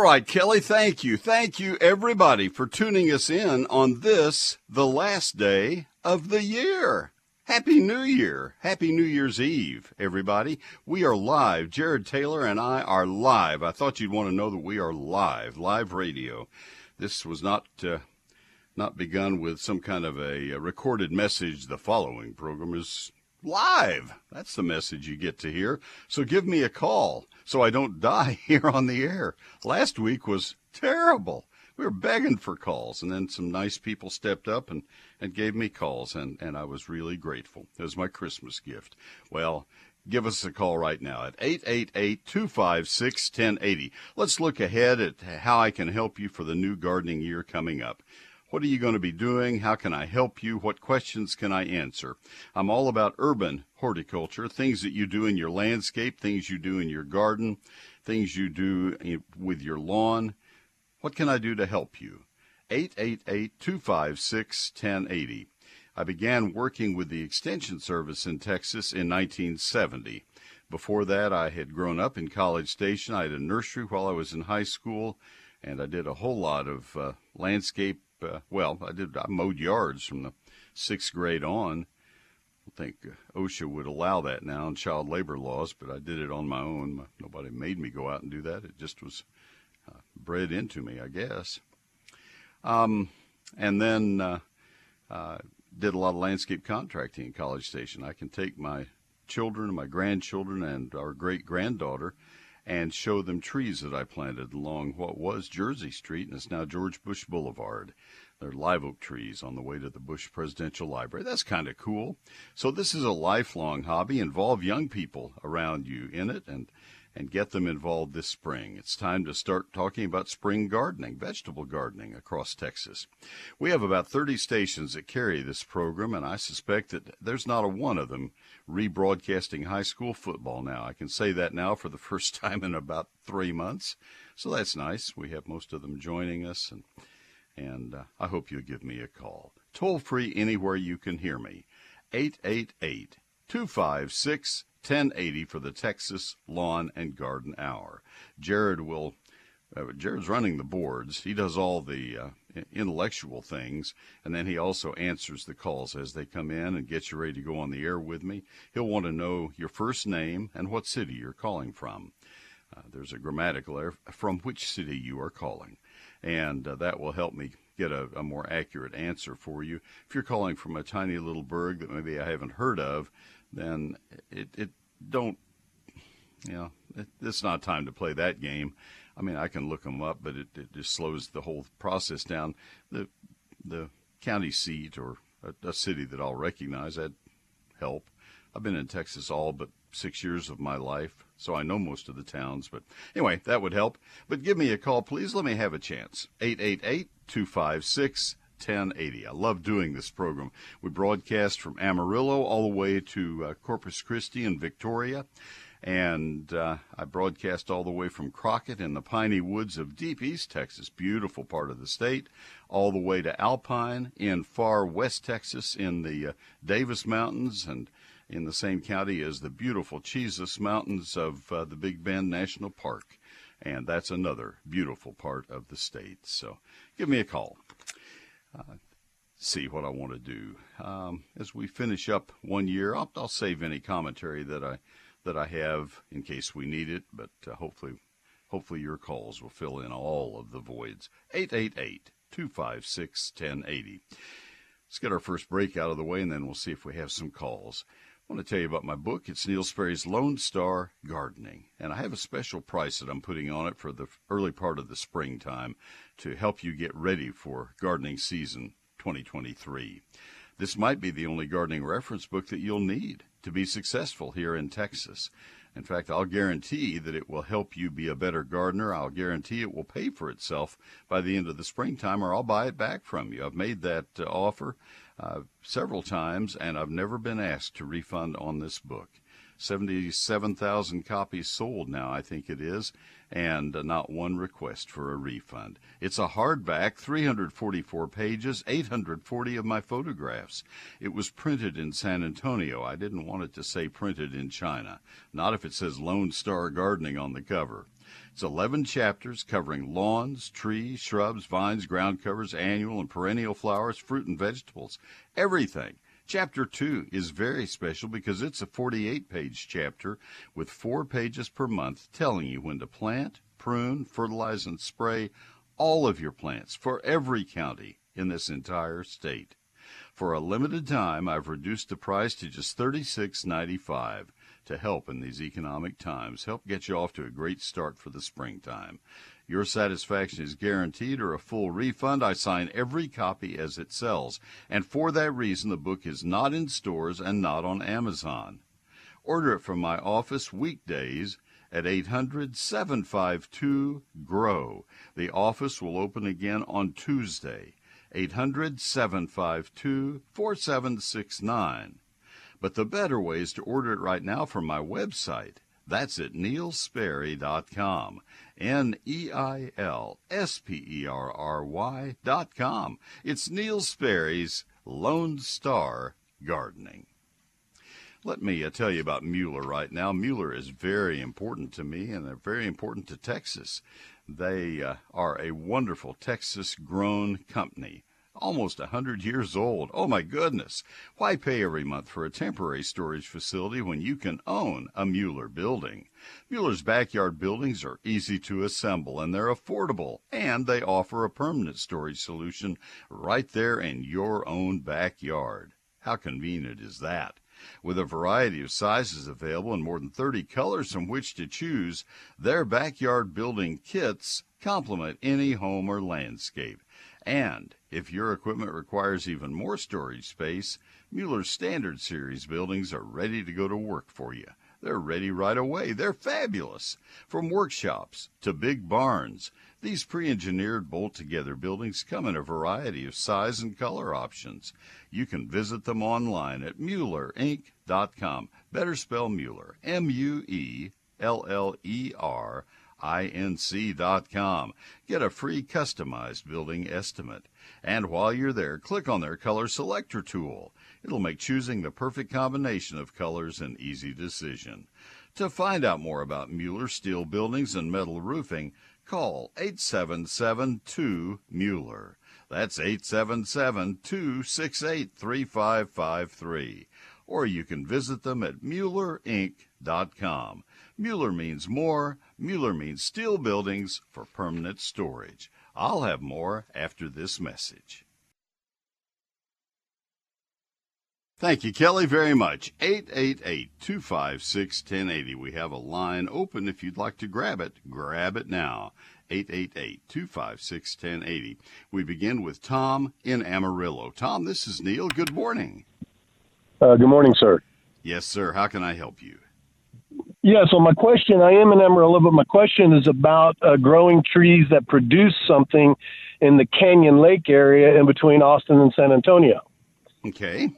All right, Kelly, thank you. Thank you, everybody, for tuning us in on this, the last day of the year. Happy New Year. Happy New Year's Eve, everybody. We are live. Jared Taylor and I are live. I thought you'd want to know that we are live, live radio. This was not begun with some kind of a recorded message. The following program is live. That's the message you get to hear. So give me a call so I don't die here on the air. Last week was terrible. We were begging for calls, and then some nice people stepped up and gave me calls, and I was really grateful. It was my Christmas gift. Well, give us a call right now at 888-256-1080. Let's look ahead at how I can help you for the new gardening year coming up. What are you going to be doing? How can I help you? What questions can I answer? I'm all about urban horticulture, things that you do in your landscape, things you do in your garden, things you do with your lawn. What can I do to help you? 888-256-1080. I began working with the Extension Service in Texas in 1970. Before that, I had grown up in College Station. I had a nursery while I was in high school, and I did a whole lot of landscape. I mowed yards from the sixth grade on. I think OSHA would allow that now in child labor laws, but I did it on my own. Nobody made me go out and do that. It just was bred into me, I guess. And then did a lot of landscape contracting in College Station. I can take my children, my grandchildren, and our great-granddaughter and show them trees that I planted along what was Jersey Street, and it's now George Bush Boulevard. They're live oak trees on the way to the Bush Presidential Library. That's kind of cool. So this is a lifelong hobby. Involve young people around you in it and get them involved this spring. It's time to start talking about spring gardening, vegetable gardening across Texas. We have about 30 stations that carry this program, and I suspect that there's not a one of them rebroadcasting high school football now. I can say that now for the first time in about 3 months, so that's nice. We have most of them joining us, and I hope you'll give me a call. Toll free anywhere you can hear me, 888-256-1080 for the Texas Lawn and Garden Hour. Jared's running the boards. He does all the intellectual things, and then he also answers the calls as they come in and gets you ready to go on the air with me. He'll want to know your first name and what city you're calling from. There's a grammatical error from which city you are calling, and that will help me get a more accurate answer for you. If you're calling from a tiny little burg that maybe I haven't heard of, then it's not time to play that game. I mean, I can look them up, but it just slows the whole process down. The county seat or a city that I'll recognize, that'd help. I've been in Texas all but 6 years of my life, so I know most of the towns. But anyway, that would help. But give me a call, please. Let me have a chance. 888-256-1080. I love doing this program. We broadcast from Amarillo all the way to Corpus Christi and Victoria, and I broadcast all the way from Crockett in the Piney Woods of deep East Texas, beautiful part of the state, all the way to Alpine in far west Texas in the Davis Mountains, and in the same county as the beautiful Chisos Mountains of the Big Bend National Park, and that's another beautiful part of the state. So give me a call. See what I want to do. As we finish up 1 year, I'll save any commentary that I have in case we need it, but hopefully your calls will fill in all of the voids. 888-256-1080. Let's get our first break out of the way, and then we'll see if we have some calls. I want to tell you about my book. It's Neil Sperry's Lone Star Gardening, and I have a special price that I'm putting on it for the early part of the springtime to help you get ready for gardening season 2023. This might be the only gardening reference book that you'll need to be successful here in Texas. In fact, I'll guarantee that it will help you be a better gardener. I'll guarantee it will pay for itself by the end of the springtime, or I'll buy it back from you. I've made that offer several times, and I've never been asked to refund on this book. 77,000 copies sold now, I think it is, and not one request for a refund. It's a hardback, 344 pages, 840 of my photographs. It was printed in San Antonio. I didn't want it to say printed in China, not if it says Lone Star Gardening on the cover. It's 11 chapters covering lawns, trees, shrubs, vines, ground covers, annual and perennial flowers, fruit and vegetables, everything. Chapter 2 is very special because it's a 48-page chapter with 4 pages per month telling you when to plant, prune, fertilize, and spray all of your plants for every county in this entire state. For a limited time, I've reduced the price to just $36.95 to help in these economic times, help get you off to a great start for the springtime. Your satisfaction is guaranteed or a full refund. I sign every copy as it sells, and for that reason, the book is not in stores and not on Amazon. Order it from my office weekdays at 800-752-GROW. The office will open again on Tuesday, 800-752-4769. But the better way is to order it right now from my website. That's at neilsperry.com, neilsperry.com. It's Neil Sperry's Lone Star Gardening. Let me tell you about Mueller right now. Mueller is very important to me, and they're very important to Texas. They are a wonderful Texas-grown company, almost 100 years old. Oh, my goodness. Why pay every month for a temporary storage facility when you can own a Mueller building? Mueller's backyard buildings are easy to assemble, and they're affordable, and they offer a permanent storage solution right there in your own backyard. How convenient is that? With a variety of sizes available and more than 30 colors from which to choose, their backyard building kits complement any home or landscape. And if your equipment requires even more storage space, Mueller's Standard Series buildings are ready to go to work for you. They're ready right away. They're fabulous. From workshops to big barns, these pre-engineered bolt-together buildings come in a variety of size and color options. You can visit them online at MuellerInc.com. Better spell Mueller, MuellerInc.com. Get a free customized building estimate. And while you're there, click on their color selector tool. It'll make choosing the perfect combination of colors an easy decision. To find out more about Mueller steel buildings and metal roofing, call 877-2-MUELLER. That's 877-268-3553. Or you can visit them at MuellerInc.com. Mueller means more. Mueller means steel buildings for permanent storage. I'll have more after this message. Thank you, Kelly, very much. 888-256-1080. We have a line open if you'd like to grab it. Grab it now. 888-256-1080. We begin with Tom in Amarillo. Tom, this is Neil. Good morning. Good morning, sir. Yes, sir. How can I help you? Yeah, so my question, I am in Amarillo, but my question is about growing trees that produce something in the Canyon Lake area in between Austin and San Antonio. Okay.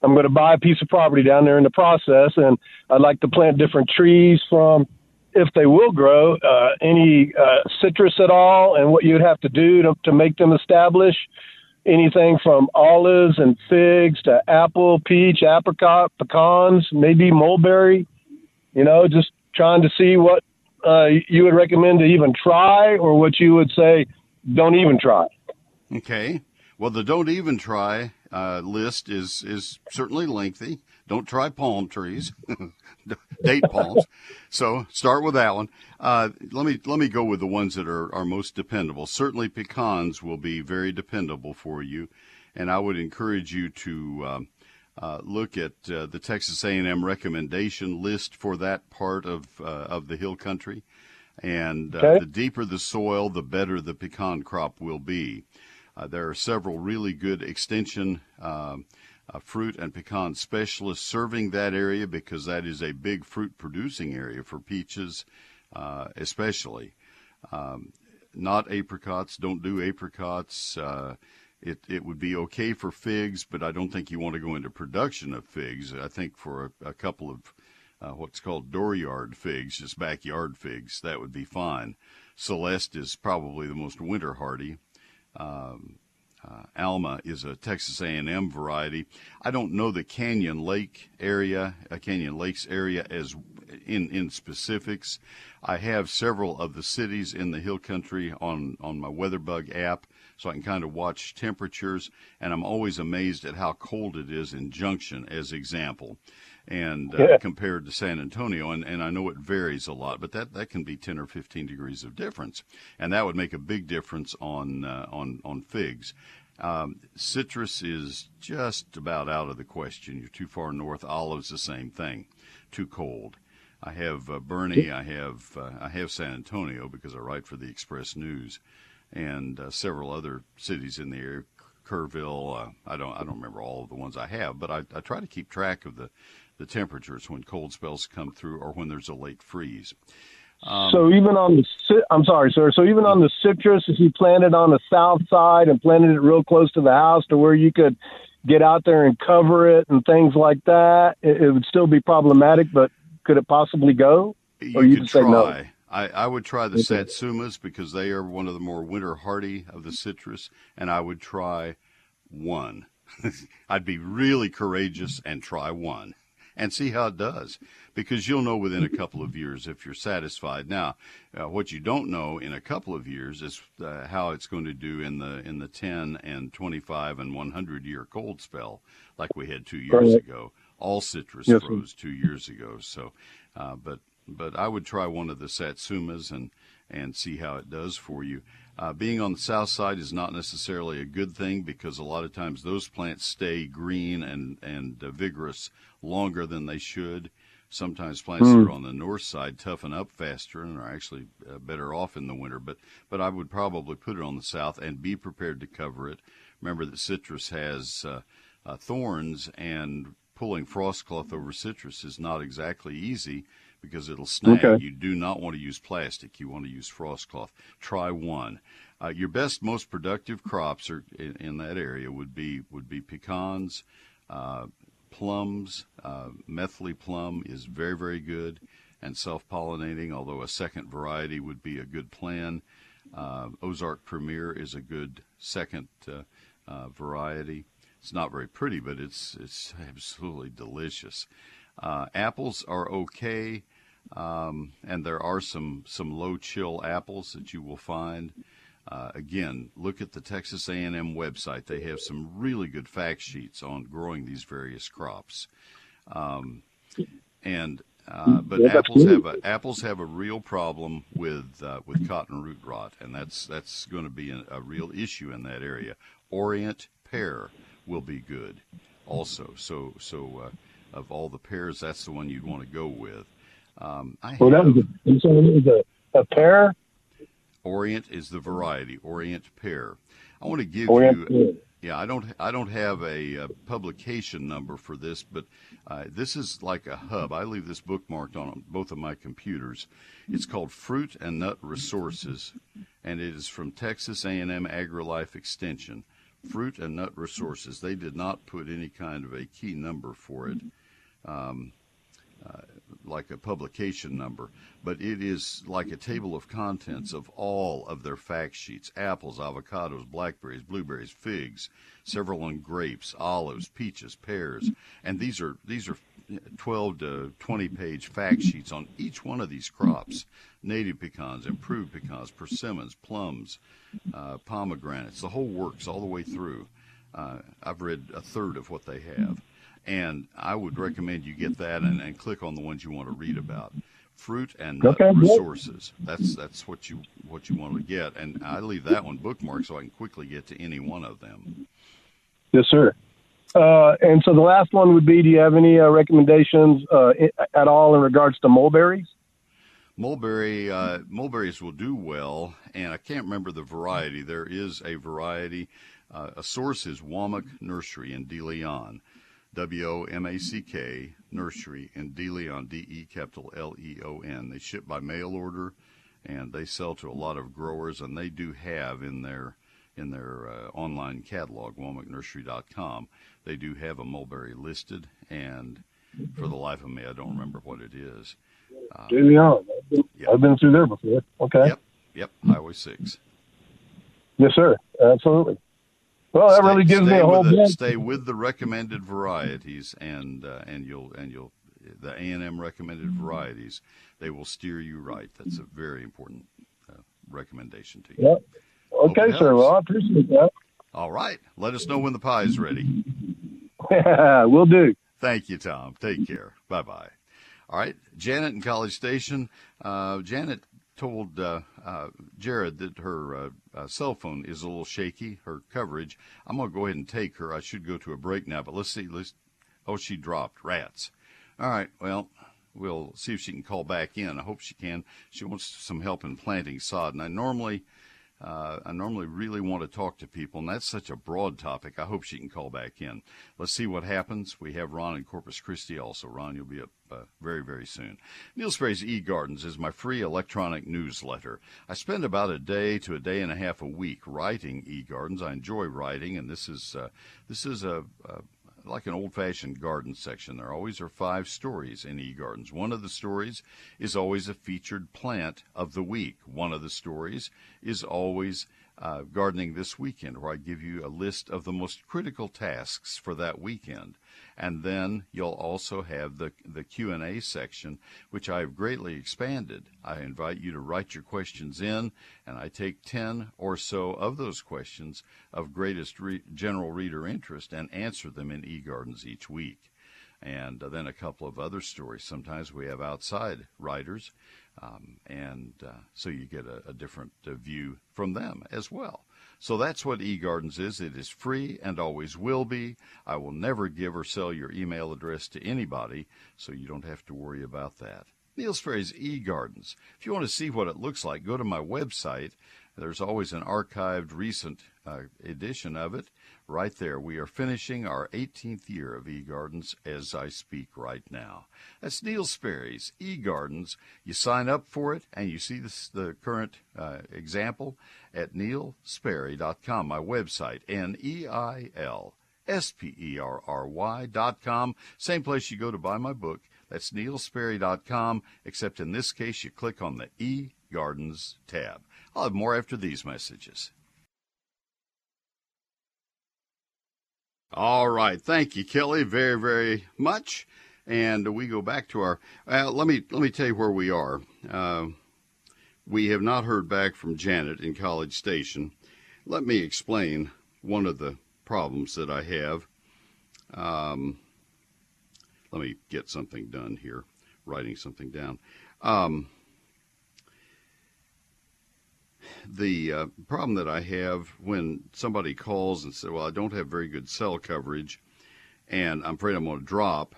I'm going to buy a piece of property down there in the process, and I'd like to plant different trees from, if they will grow, any citrus at all, and what you'd have to do to make them establish, anything from olives and figs to apple, peach, apricot, pecans, maybe mulberry, you know, just trying to see what you would recommend to even try or what you would say, don't even try. Okay. Well, the don't even try list is certainly lengthy. Don't try palm trees, date palms. So start with that one. Let me go with the ones that are most dependable. Certainly pecans will be very dependable for you, and I would encourage you to look at the Texas A&M recommendation list for that part of the hill country. And okay. The deeper the soil, the better the pecan crop will be. There are several really good extension fruit and pecan specialists serving that area because that is a big fruit-producing area for peaches especially. Not apricots. Don't do apricots. It would be okay for figs, but I don't think you want to go into production of figs. I think for a couple of what's called dooryard figs, just backyard figs, that would be fine. Celeste is probably the most winter-hardy. Alma is a Texas A&M variety. I don't know the Canyon Lakes area as in specifics. I have several of the cities in the hill country on my WeatherBug app, so I can kind of watch temperatures, and I'm always amazed at how cold it is in Junction, as example, and compared to San Antonio, and I know it varies a lot, but that can be 10 or 15 degrees of difference, and that would make a big difference on figs. Citrus is just about out of the question. You're too far north. Olives, the same thing, too cold. I have Bernie. I have San Antonio because I write for the Express News, and several other cities in the area. Kerrville. I don't remember all of the ones I have, but I try to keep track of the temperatures when cold spells come through or when there's a late freeze. So even on the, I'm sorry, sir. So even on the citrus, if you planted on the south side and planted it real close to the house to where you could get out there and cover it and things like that, it would still be problematic, but could it possibly go? Or you could try. Say no? I would try the Satsumas because they are one of the more winter hardy of the citrus, and I would try one. I'd be really courageous and try one and see how it does, because you'll know within a couple of years if you're satisfied. Now, what you don't know in a couple of years is how it's going to do in the 10 and 25 and 100-year cold spell like we had 2 years ago. All citrus froze 2 years ago, so but I would try one of the Satsumas and see how it does for you. Being on the south side is not necessarily a good thing because a lot of times those plants stay green and vigorous longer than they should. Sometimes plants that are on the north side toughen up faster and are actually better off in the winter. But I would probably put it on the south and be prepared to cover it. Remember that citrus has thorns, and pulling frostcloth over citrus is not exactly easy, because it'll snag. Okay. You do not want to use plastic. You want to use frostcloth. Try one. Your best, most productive crops are in that area would be pecans, plums. Methley plum is very, very good and self-pollinating, although a second variety would be a good plan. Ozark Premier is a good second variety. It's not very pretty, but it's absolutely delicious. Apples are okay, and there are some low-chill apples that you will find. Again, look at the Texas A&M website. They have some really good fact sheets on growing these various crops. But apples have a real problem with cotton root rot, and that's going to be a real issue in that area. Orient pear will be good also. So of all the pears, that's the one you'd want to go with. That was a pear? Orient is the variety, Orient pear. I want to give I don't have a publication number for this, but this is like a hub. I leave this bookmarked on both of my computers. It's called Fruit and Nut Resources, and it is from Texas A&M AgriLife Extension. Fruit and Nut Resources. They did not put any kind of a key number for it, like a publication number, but it is like a table of contents of all of their fact sheets: apples, avocados, blackberries, blueberries, figs, several on grapes, olives, peaches, pears, and these are 12 to 20 page fact sheets on each one of these crops: native pecans, improved pecans, persimmons, plums, pomegranates, the whole works all the way through. I've read a third of what they have, and I would recommend you get that and click on the ones you want to read about. Fruit and Nut Resources. That's what you want to get, and I leave that one bookmarked so I can quickly get to any one of them. Yes, sir. And so the last one would be, do you have any recommendations at all in regards to mulberries? Mulberries will do well, and I can't remember the variety. There is a variety. A source is Womack Nursery in De Leon, WOMACK Nursery in De Leon, DELEON. They ship by mail order, and they sell to a lot of growers, and they do have in their online catalog, WomackNursery.com, they do have a mulberry listed, and for the life of me, I don't remember what it is. I've been through there before. Okay. Yep. Highway 6. Yes, sir. Absolutely. Well, that really gives me a whole bunch. Stay with the recommended varieties, and you'll the A&M recommended varieties. They will steer you right. That's a very important recommendation to you. Yep. Okay, sir. Well, I appreciate that. All right. Let us know when the pie is ready. Yeah, will do. Thank you, Tom. Take care. Bye-bye. All right. Janet in College Station. Janet told Jared that her cell phone is a little shaky, her coverage. I'm going to go ahead and take her. I should go to a break now, but let's see. Oh, she dropped. Rats. All right. Well, we'll see if she can call back in. I hope she can. She wants some help in planting sod, and I normally really want to talk to people, and that's such a broad topic. I hope she can call back in. Let's see what happens. We have Ron in Corpus Christi also. Ron, you'll be up very, very soon. Neil Sperry's eGardens is my free electronic newsletter. I spend about a day to a day and a half a week writing eGardens. I enjoy writing, and this is like an old-fashioned garden section. There always are 5 stories in eGardens. One of the stories is always a featured plant of the week. One of the stories is always gardening this weekend, where I give you a list of the most critical tasks for that weekend. And then you'll also have the Q&A section, which I have greatly expanded. I invite you to write your questions in, and I take 10 or so of those questions of greatest general reader interest and answer them in eGardens each week. And then a couple of other stories. Sometimes we have outside writers, so you get a different view from them as well. So that's what eGardens is. It is free and always will be. I will never give or sell your email address to anybody, so you don't have to worry about that. Neil Sperry's eGardens. If you want to see what it looks like, go to my website. There's always an archived recent edition of it right there. We are finishing our 18th year of eGardens as I speak right now. That's Neil Sperry's eGardens. You sign up for it, and you see the current example at neilsperry.com, my website, neilsperry.com, same place you go to buy my book. That's neilsperry.com, except in this case you click on the eGardens tab. I'll have more after these messages. All right, thank you, Kelly, very, very much. And we go back to our. Let me tell you where we are. We have not heard back from Janet in College Station. Let me explain one of the problems that I have. Let me get something done here. Writing something down. The problem that I have when somebody calls and says, well, I don't have very good cell coverage, and I'm afraid I'm going to drop,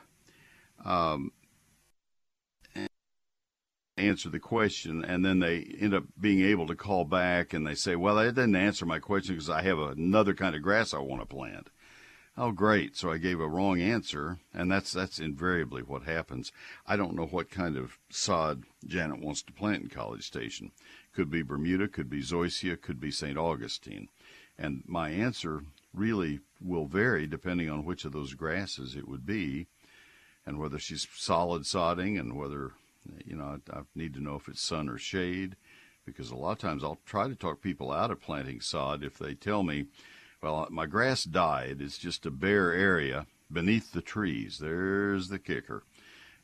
answer the question, and then they end up being able to call back, and they say, well, I didn't answer my question because I have another kind of grass I want to plant. Oh, great. So I gave a wrong answer, and that's invariably what happens. I don't know what kind of sod Janet wants to plant in College Station. Could be Bermuda, could be Zoysia, could be St. Augustine. And my answer really will vary depending on which of those grasses it would be and whether she's solid sodding and whether, you know, I need to know if it's sun or shade, because a lot of times I'll try to talk people out of planting sod if they tell me, well, my grass died. It's just a bare area beneath the trees. There's the kicker.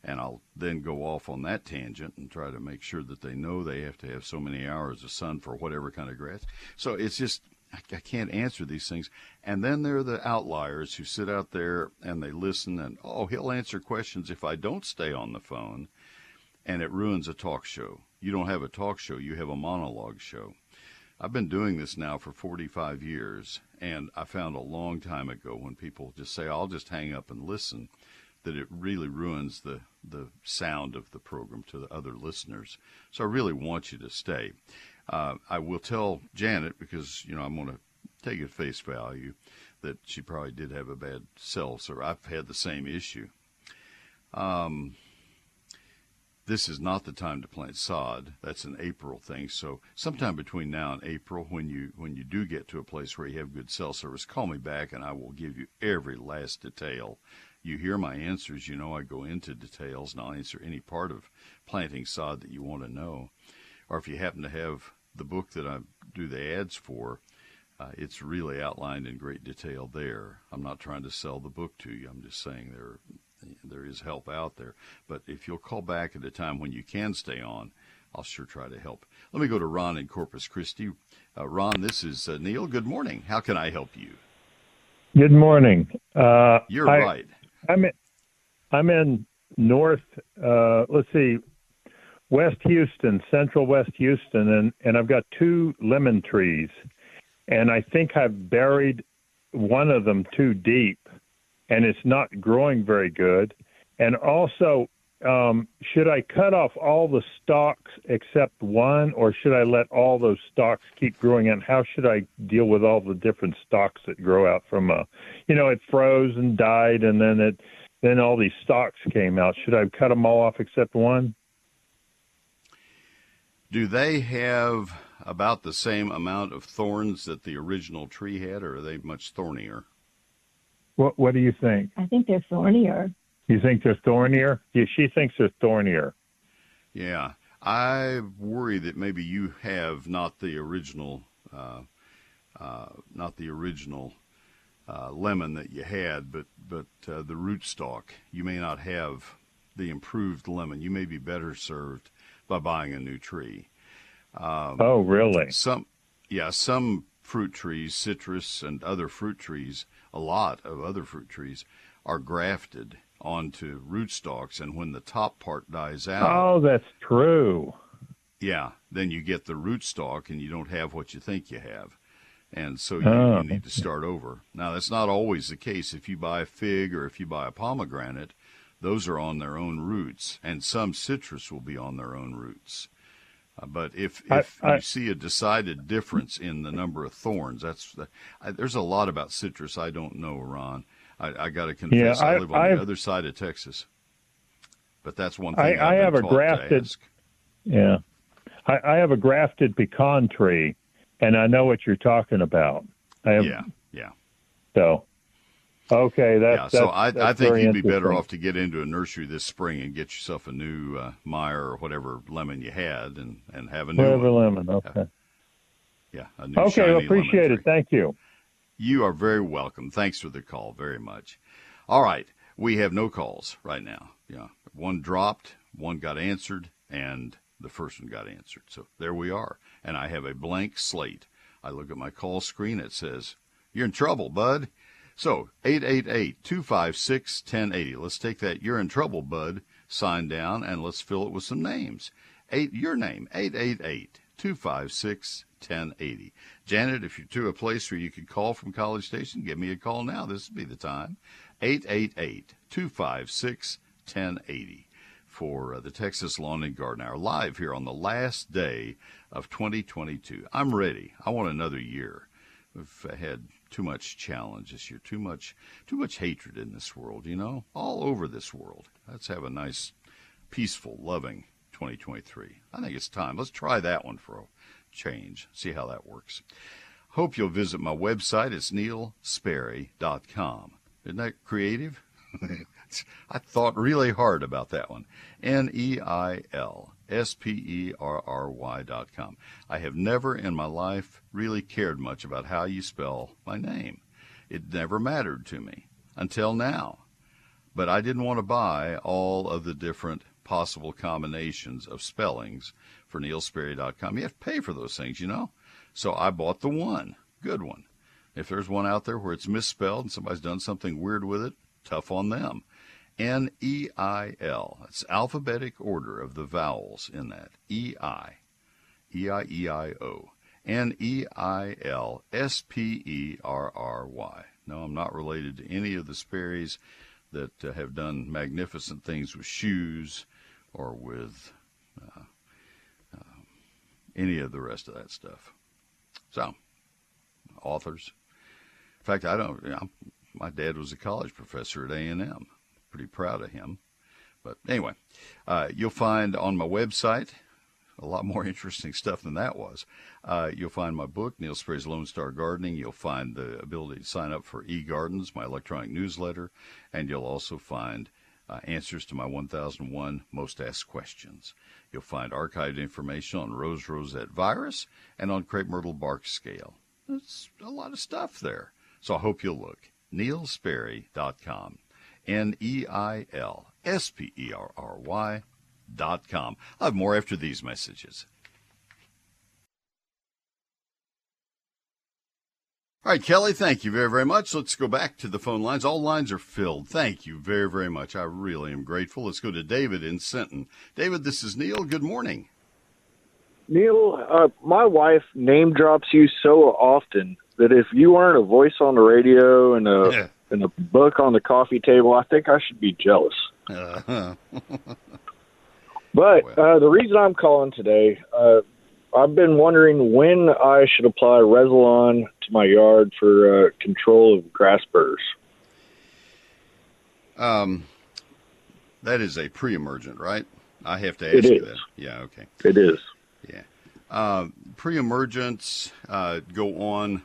And I'll then go off on that tangent and try to make sure that they know they have to have so many hours of sun for whatever kind of grass. So it's just, I can't answer these things. And then there are the outliers who sit out there and they listen and, oh, he'll answer questions if I don't stay on the phone, and it ruins a talk show. You don't have a talk show. You have a monologue show. I've been doing this now for 45 years, and I found a long time ago when people just say, I'll just hang up and listen, that it really ruins the sound of the program to the other listeners. So I really want you to stay. I will tell Janet, because, you know, I'm going to take it at face value, that she probably did have a bad cell, so I've had the same issue. This is not the time to plant sod. That's an April thing. So sometime between now and April, when you do get to a place where you have good cell service, call me back, and I will give you every last detail. You hear my answers, you know I go into details, and I'll answer any part of planting sod that you want to know. Or if you happen to have the book that I do the ads for, It's really outlined in great detail there. I'm not trying to sell the book to you. I'm just saying there is help out there. But if you'll call back at a time when you can stay on, I'll sure try to help. Let me go to Ron in Corpus Christi. Ron, this is Neil. Good morning. How can I help you? Good morning. You're right. I'm in north, West Houston, central West Houston, and I've got two lemon trees. And I think I've buried one of them too deep, and it's not growing very good. And also, should I cut off all the stalks except one, or should I let all those stalks keep growing? And how should I deal with all the different stalks that grow out from it froze and died, and then all these stalks came out? Should I cut them all off except one? Do they have about the same amount of thorns that the original tree had, or are they much thornier? What do you think? I think they're thornier. You think they're thornier? Yeah, she thinks they're thornier. Yeah. I worry that maybe you have not the original lemon that you had, but the rootstock. You may not have the improved lemon. You may be better served by buying a new tree. Oh, really? Some fruit trees, citrus and other fruit trees, a lot of other fruit trees are grafted onto rootstocks, and when the top part dies out... Oh, that's true. Yeah, then you get the rootstock, and you don't have what you think you have. And so you need to start over. Now, that's not always the case. If you buy a fig or if you buy a pomegranate, those are on their own roots, and some citrus will be on their own roots. But if you see a decided difference in the number of thorns, there's a lot about citrus I don't know, Ron. I got to confess, I live on the other side of Texas. But that's one thing I've been taught to ask. Yeah. I have a grafted pecan tree, and I know what you're talking about. Yeah. So, okay, I think you'd be better off to get into a nursery this spring and get yourself a new Meyer or whatever lemon you had and have a new whatever lemon, okay. Yeah, a new shiny lemon tree. Okay, appreciate it. Thank you. You are very welcome. Thanks for the call very much. All right, we have no calls right now. Yeah, one dropped, one got answered, and the first one got answered. So there we are, and I have a blank slate. I look at my call screen. It says, you're in trouble, bud. So, 888-256-1080. Let's take that "You're in trouble, bud" sign down, and let's fill it with some names. Your name, 888-256-1080. Janet, if you're to a place where you could call from College Station, give me a call now. This would be the time. 888-256-1080 for the Texas Lawn and Garden Hour, live here on the last day of 2022. I'm ready. I want another year. We've had too much challenge this year, too much hatred in this world, all over this world. Let's have a nice, peaceful, loving 2023. I think it's time. Let's try that one for a change, see how that works. Hope you'll visit my website. It's neilsperry.com. Isn't that creative? I thought really hard about that one. neilsperry.com. I have never in my life really cared much about how you spell my name. It never mattered to me until now. But I didn't want to buy all of the different possible combinations of spellings for neilsperry.com. You have to pay for those things, So I bought the one, good one. If there's one out there where it's misspelled and somebody's done something weird with it, tough on them. Neil. It's alphabetic order of the vowels in that. E-I. E-I-E-I-O. Neilsperry. No, I'm not related to any of the Sperrys that have done magnificent things with shoes or with any of the rest of that stuff. So, authors. In fact, my dad was a college professor at A&M. Pretty proud of him. But anyway, you'll find on my website a lot more interesting stuff than that was. You'll find my book, Neil Sperry's Lone Star Gardening. You'll find the ability to sign up for eGardens, my electronic newsletter, and you'll also find answers to my 1001 most asked questions. You'll find archived information on rosette virus and on crepe myrtle bark scale. There's a lot of stuff there. So I hope you'll look. neilsperry.com. neilsperry.com. I'll have more after these messages. All right, Kelly, thank you very, very much. Let's go back to the phone lines. All lines are filled. Thank you very, very much. I really am grateful. Let's go to David in Sinton. David, this is Neil. Good morning. Neil, my wife name drops you so often that if you aren't a voice on the radio and a book on the coffee table, I think I should be jealous. Uh-huh. But the reason I'm calling today, I've been wondering when I should apply Resilon to my yard for control of grass burrs. That is a pre-emergent, right? I have to ask you that. Yeah, okay. It is. Yeah. Pre-emergents go on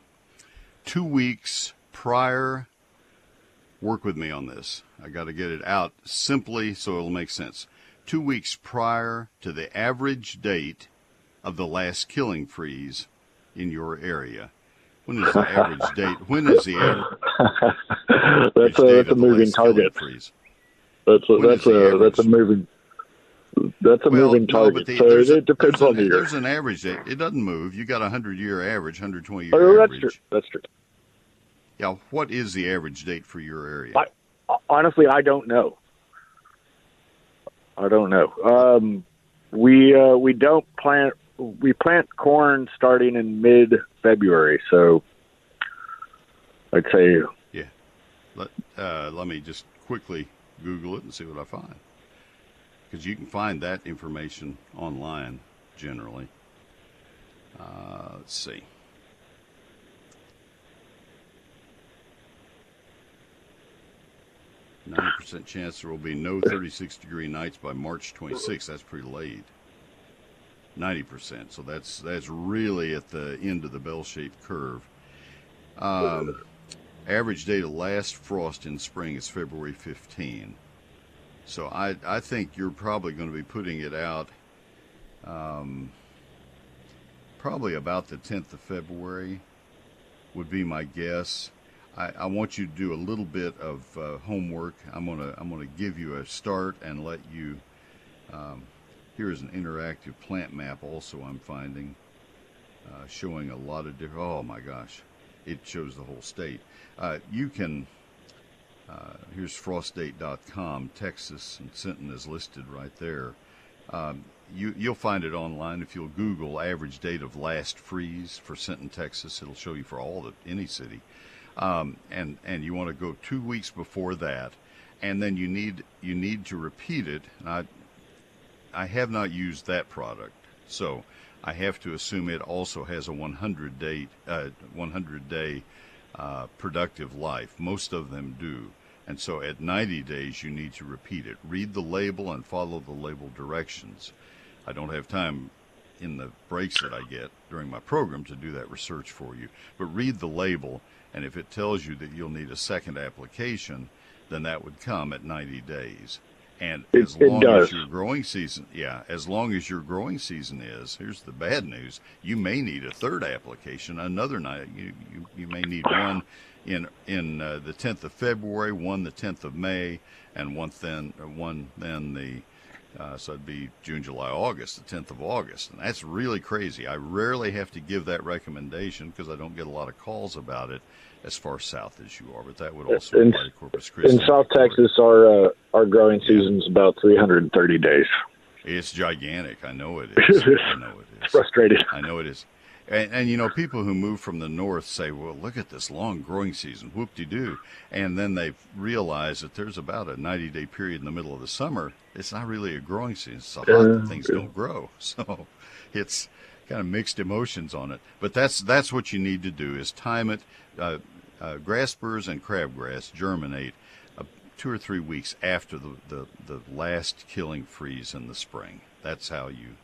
2 weeks prior. Work with me on this. I got to get it out simply so it'll make sense. 2 weeks prior to the average date of the last killing freeze in your area. When is the average date? When is the average? That's a moving target. That's a moving target. No, so it depends on the year. There's an average date. It doesn't move. You got a 100-year average, 120-year average. That's true. Yeah. What is the average date for your area? Honestly, I don't know. We don't plant. We plant corn starting in mid-February, so I'd say. Yeah. Let me just quickly Google it and see what I find, because you can find that information online generally. Let's see. A 90% chance there will be no 36-degree nights by March 26th. That's pretty late. 90%. So that's really at the end of the bell-shaped curve. Average date of last frost in spring is February 15. So I think you're probably going to be putting it out probably about the 10th of February would be my guess. I want you to do a little bit of homework. I'm gonna give you a start and let you. Here is an interactive plant map. Also, I'm finding showing a lot of different. Oh my gosh, it shows the whole state. You can. Here's frostdate.com. Texas and Sinton is listed right there. You'll find it online if you'll Google average date of last freeze for Sinton, Texas. It'll show you for any city. And you want to go 2 weeks before that, and then you need to repeat it. And I have not used that product, so I have to assume it also has a 100 day productive life. Most of them do, and so at 90 days you need to repeat it. Read the label and follow the label directions. I don't have time in the breaks that I get during my program to do that research for you, but read the label. And if it tells you that you'll need a second application, then that would come at 90 days. And as long as your growing season is, here's the bad news: you may need a third application. Another night, you may need one in the 10th of February, one the 10th of May, and so it'd be June, July, August, the 10th of August. And that's really crazy. I rarely have to give that recommendation because I don't get a lot of calls about it as far south as you are. But that would also apply to Corpus Christi. In South Texas, our growing season's about 330 days. It's gigantic. I know it is. I know it is. It's frustrating. I know it is. And you know, people who move from the north say, well, look at this long growing season, whoop-de-doo. And then they realize that there's about a 90-day period in the middle of the summer. It's not really a growing season. It's a lot that things don't grow. So it's kind of mixed emotions on it. But that's what you need to do is time it. Grass burrs and crabgrass germinate 2 or 3 weeks after the last killing freeze in the spring. That's how you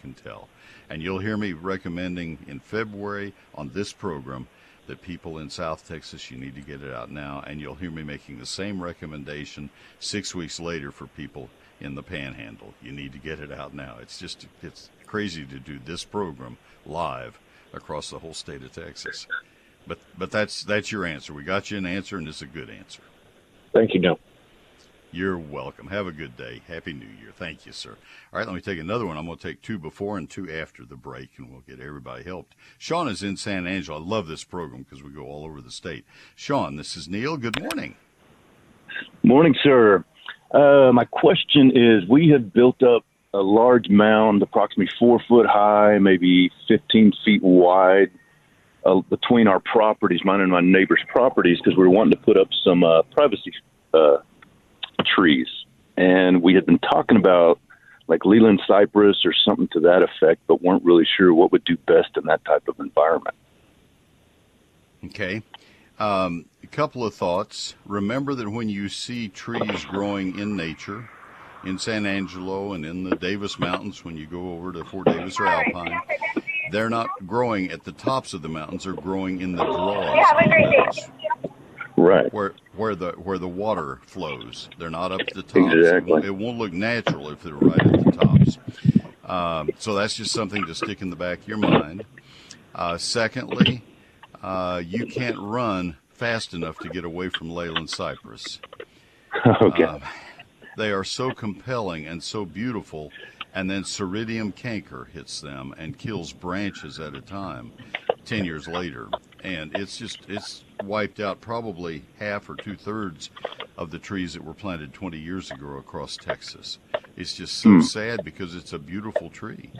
can tell. And you'll hear me recommending in February on this program that people in South Texas, you need to get it out now. And you'll hear me making the same recommendation 6 weeks later for people in the Panhandle. You need to get it out now. It's crazy to do this program live across the whole state of Texas. But that's your answer. We got you an answer, and it's a good answer. Thank you, Neil. You're welcome. Have a good day. Happy New Year. Thank you, sir. All right, let me take another one. I'm going to take two before and two after the break, and we'll get everybody helped. Sean is in San Angelo. I love this program because we go all over the state. Sean, this is Neil. Good morning. Morning, sir. My question is, we have built up a large mound, approximately 4 foot high, maybe 15 feet wide, between our properties, mine and my neighbor's properties, because we were wanting to put up some privacy trees. And we had been talking about like Leyland Cypress or something to that effect, but weren't really sure what would do best in that type of environment. Okay. A couple of thoughts. Remember that when you see trees growing in nature, in San Angelo and in the Davis Mountains, when you go over to Fort Davis or Alpine, they're not growing at the tops of the mountains; they're growing in the draws of the mountains, right? Where the water flows. They're not up at the tops. Exactly. It won't look natural if they're right at the tops. So that's just something to stick in the back of your mind. Secondly. You can't run fast enough to get away from Leyland Cypress. Okay. They are so compelling and so beautiful, and then ceridium canker hits them and kills branches at a time 10 years later. And it's wiped out probably half or two-thirds of the trees that were planted 20 years ago across Texas. It's just so sad because it's a beautiful tree.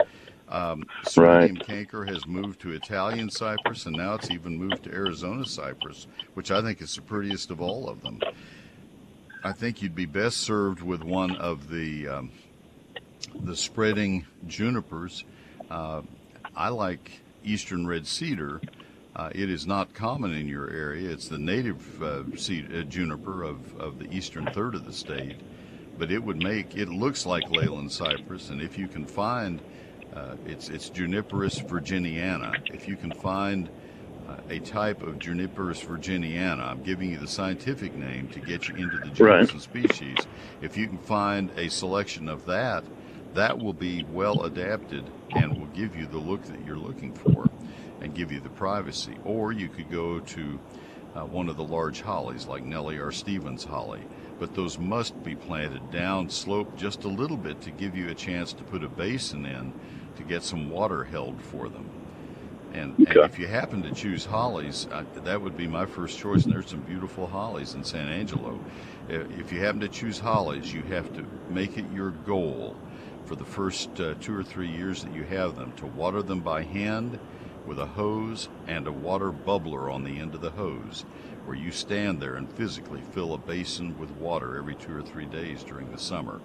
Ceridium canker has moved to Italian cypress, and now it's even moved to Arizona cypress, which I think is the prettiest of all of them. I think you'd be best served with one of the spreading junipers. I like eastern red cedar. It is not common in your area. It's the native juniper of the eastern third of the state, but it looks like Leyland cypress, and if you can find it's Juniperus virginiana. If you can find a type of Juniperus virginiana, I'm giving you the scientific name to get you into the genus and species. If you can find a selection of that, that will be well adapted and will give you the look that you're looking for and give you the privacy. Or you could go to one of the large hollies like Nellie or Stevens holly. But those must be planted down slope just a little bit to give you a chance to put a basin in to get some water held for them. And if you happen to choose hollies, that would be my first choice. And there's some beautiful hollies in San Angelo. If you happen to choose hollies, you have to make it your goal for the first 2 or 3 years that you have them to water them by hand with a hose and a water bubbler on the end of the hose, where you stand there and physically fill a basin with water every 2 or 3 days during the summer,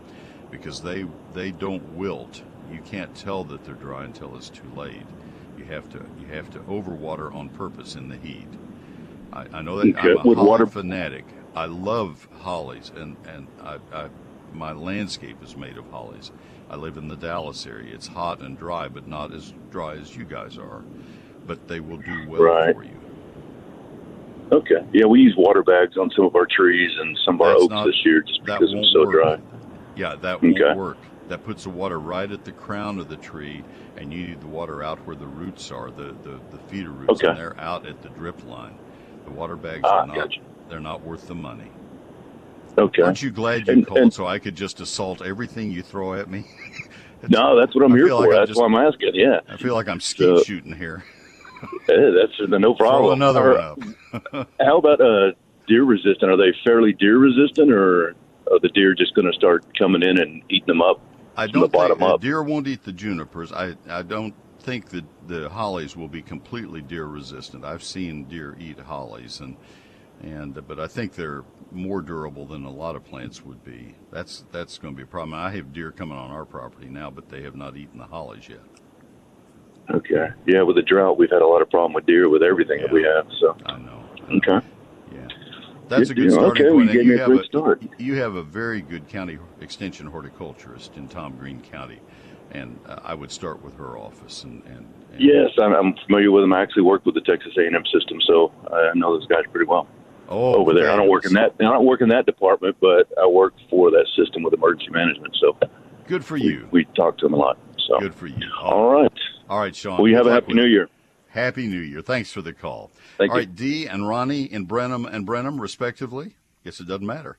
because they don't wilt. You can't tell that they're dry until it's too late. You have to overwater on purpose in the heat. I know that I'm a holly fanatic. I love hollies, and my landscape is made of hollies. I live in the Dallas area. It's hot and dry, but not as dry as you guys are. But they will do well for you. Okay. Yeah, we use water bags on some of our trees and some of our oaks this year just because it's so dry. Yeah, that won't work. That puts the water right at the crown of the tree, and you need the water out where the roots are, the feeder roots, and they're out at the drip line. The water bags are not. Gotcha. They're not worth the money. Okay. Aren't you glad you called so I could just assault everything you throw at me? No, that's what I'm here for. That's why I'm asking, yeah. I feel like I'm skeet shooting here. Yeah, that's no problem. Another one up. How about deer resistant? Are they fairly deer resistant, or are the deer just going to start coming in and eating them up? I don't think the deer won't eat the junipers. I don't think that the hollies will be completely deer resistant. I've seen deer eat hollies, but I think they're more durable than a lot of plants would be. That's going to be a problem. I have deer coming on our property now, but they have not eaten the hollies yet. Okay. Yeah, with the drought, we've had a lot of problem with deer with everything that we have. So I know. Okay. Yeah, that's a good starting point. Okay, you have a good start. You have a very good county extension horticulturist in Tom Green County, and I would start with her office. And yes, I'm familiar with them. I actually work with the Texas A&M system, so I know those guys pretty well. Over there, I don't work in that department, but I work for that system with emergency management. So good for you. We talk to them a lot. So good for you. All right. All right, Sean. Well, you have a happy New Year. Happy New Year. Thanks for the call. Thank you. All right, Dee and Ronnie in Brenham and Brenham, respectively. Guess it doesn't matter,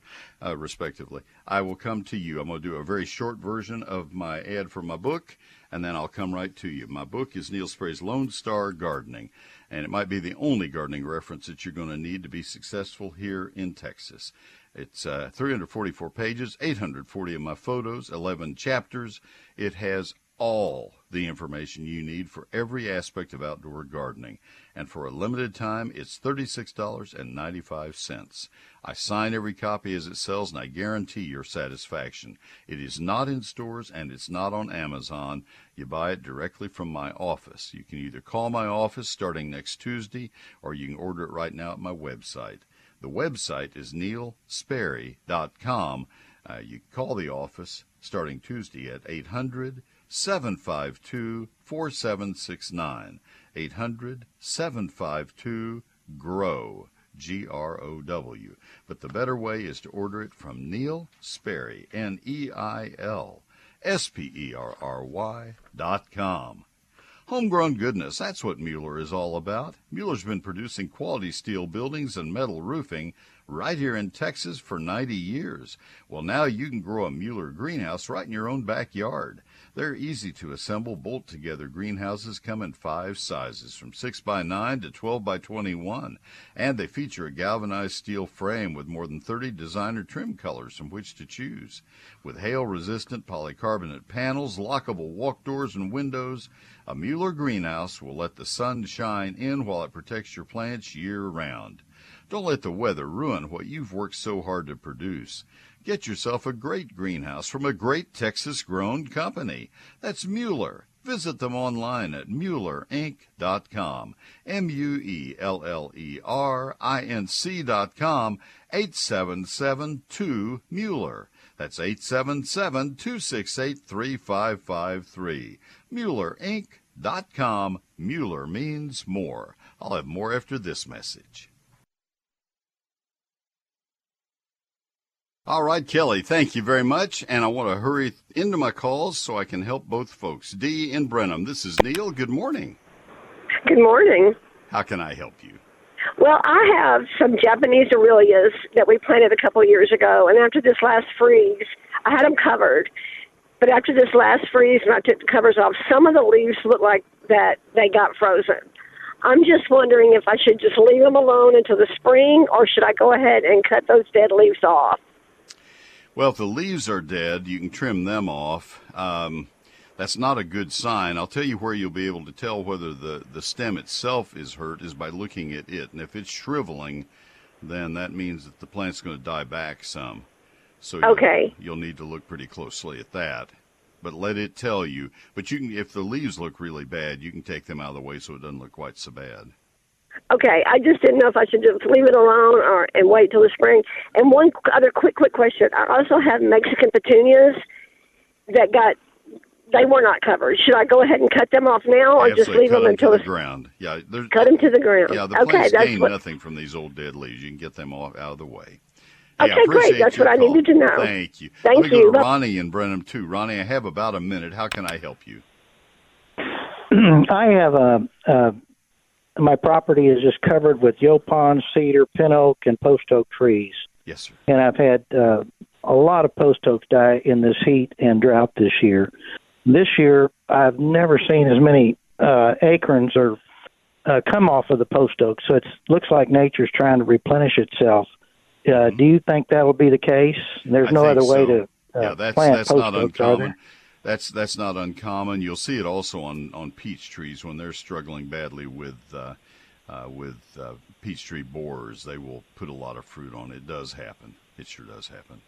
respectively. I will come to you. I'm going to do a very short version of my ad for my book, and then I'll come right to you. My book is Neil Sperry's Lone Star Gardening, and it might be the only gardening reference that you're going to need to be successful here in Texas. It's 344 pages, 840 of my photos, 11 chapters. It has all the information you need for every aspect of outdoor gardening. And for a limited time, it's $36.95. I sign every copy as it sells, and I guarantee your satisfaction. It is not in stores, and it's not on Amazon. You buy it directly from my office. You can either call my office starting next Tuesday, or you can order it right now at my website. The website is neilsperry.com. You call the office starting Tuesday at 800-752-4769, 800-752-GROW, G-R-O-W. But the better way is to order it from Neil Sperry, neilsperry.com. Homegrown goodness, that's what Mueller is all about. Mueller's been producing quality steel buildings and metal roofing right here in Texas for 90 years. Well, now you can grow a Mueller greenhouse right in your own backyard. They're easy to assemble, bolt-together greenhouses come in 5 sizes, from 6x9 to 12x21, and they feature a galvanized steel frame with more than 30 designer trim colors from which to choose. With hail-resistant polycarbonate panels, lockable walk doors and windows, a Mueller greenhouse will let the sun shine in while it protects your plants year-round. Don't let the weather ruin what you've worked so hard to produce. Get yourself a great greenhouse from a great Texas-grown company. That's Mueller. Visit them online at MuellerInc.com, MuellerInc.com, 877-2-MUELLER. That's 877-268-3553. MuellerInc.com. Mueller means more. I'll have more after this message. All right, Kelly, thank you very much, and I want to hurry into my calls so I can help both folks. Dee in Brenham, this is Neil. Good morning. Good morning. How can I help you? Well, I have some Japanese Aurelias that we planted a couple years ago, and after this last freeze, I had them covered. But after this last freeze, and I took the covers off, some of the leaves looked like that they got frozen. I'm just wondering if I should just leave them alone until the spring, or should I go ahead and cut those dead leaves off? Well, if the leaves are dead, you can trim them off. That's not a good sign. I'll tell you where you'll be able to tell whether the stem itself is hurt is by looking at it. And if it's shriveling, then that means that the plant's going to die back some. So okay. You'll need to look pretty closely at that. But let it tell you. But you can, if the leaves look really bad, you can take them out of the way so it doesn't look quite so bad. Okay, I just didn't know if I should just leave it alone or and wait till the spring. And one other quick question. I also have Mexican petunias that they were not covered. Should I go ahead and cut them off now or just leave them until the ground? Yeah, cut them to the ground. Yeah, the plants gain nothing from these old dead leaves. You can get them off out of the way. Hey, okay, great. That's what I needed to know. Thank you. Thank you. Let me go to Ronnie in Brenham too. Ronnie, I have about a minute. How can I help you? I have my property is just covered with yopon, cedar, pin oak, and post oak trees. Yes, sir. And I've had a lot of post oaks die in this heat and drought this year. This year, I've never seen as many acorns or come off of the post oak, so it looks like nature's trying to replenish itself. Do you think that will be the case? There's no other way to plant that's post not oaks, uncommon. That's not uncommon. You'll see it also on peach trees when they're struggling badly with peach tree borers. They will put a lot of fruit on. It does happen. It sure does happen.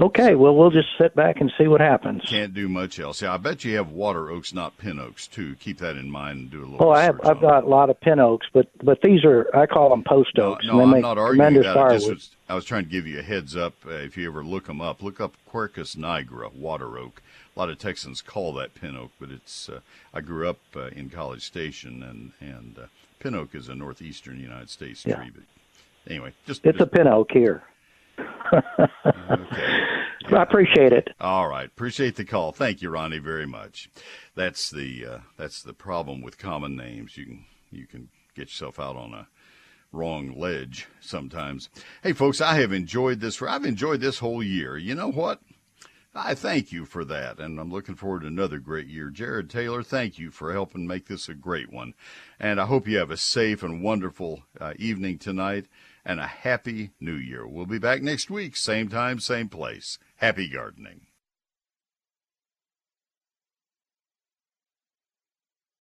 Okay, so, well, we'll just sit back and see what happens. Can't do much else. Yeah, I bet you have water oaks, not pin oaks, too. Keep that in mind and do a little research. I've got a lot of pin oaks, but these are, I call them post oaks. No, I'm not arguing that. I was trying to give you a heads up. If you ever look up Quercus nigra, water oak. A lot of Texans call that pin oak, but it's. I grew up in College Station, and pin oak is a northeastern United States tree. But anyway, it's a pin oak here. Okay. I appreciate it. All right. Appreciate the call. Thank you, Ronnie, very much. That's the problem with common names. You can get yourself out on a wrong ledge sometimes. Hey, folks, I have enjoyed this. I've enjoyed this whole year. You know what? I thank you for that, and I'm looking forward to another great year. Jared Taylor, thank you for helping make this a great one. And I hope you have a safe and wonderful evening tonight and a happy new year. We'll be back next week, same time, same place. Happy gardening.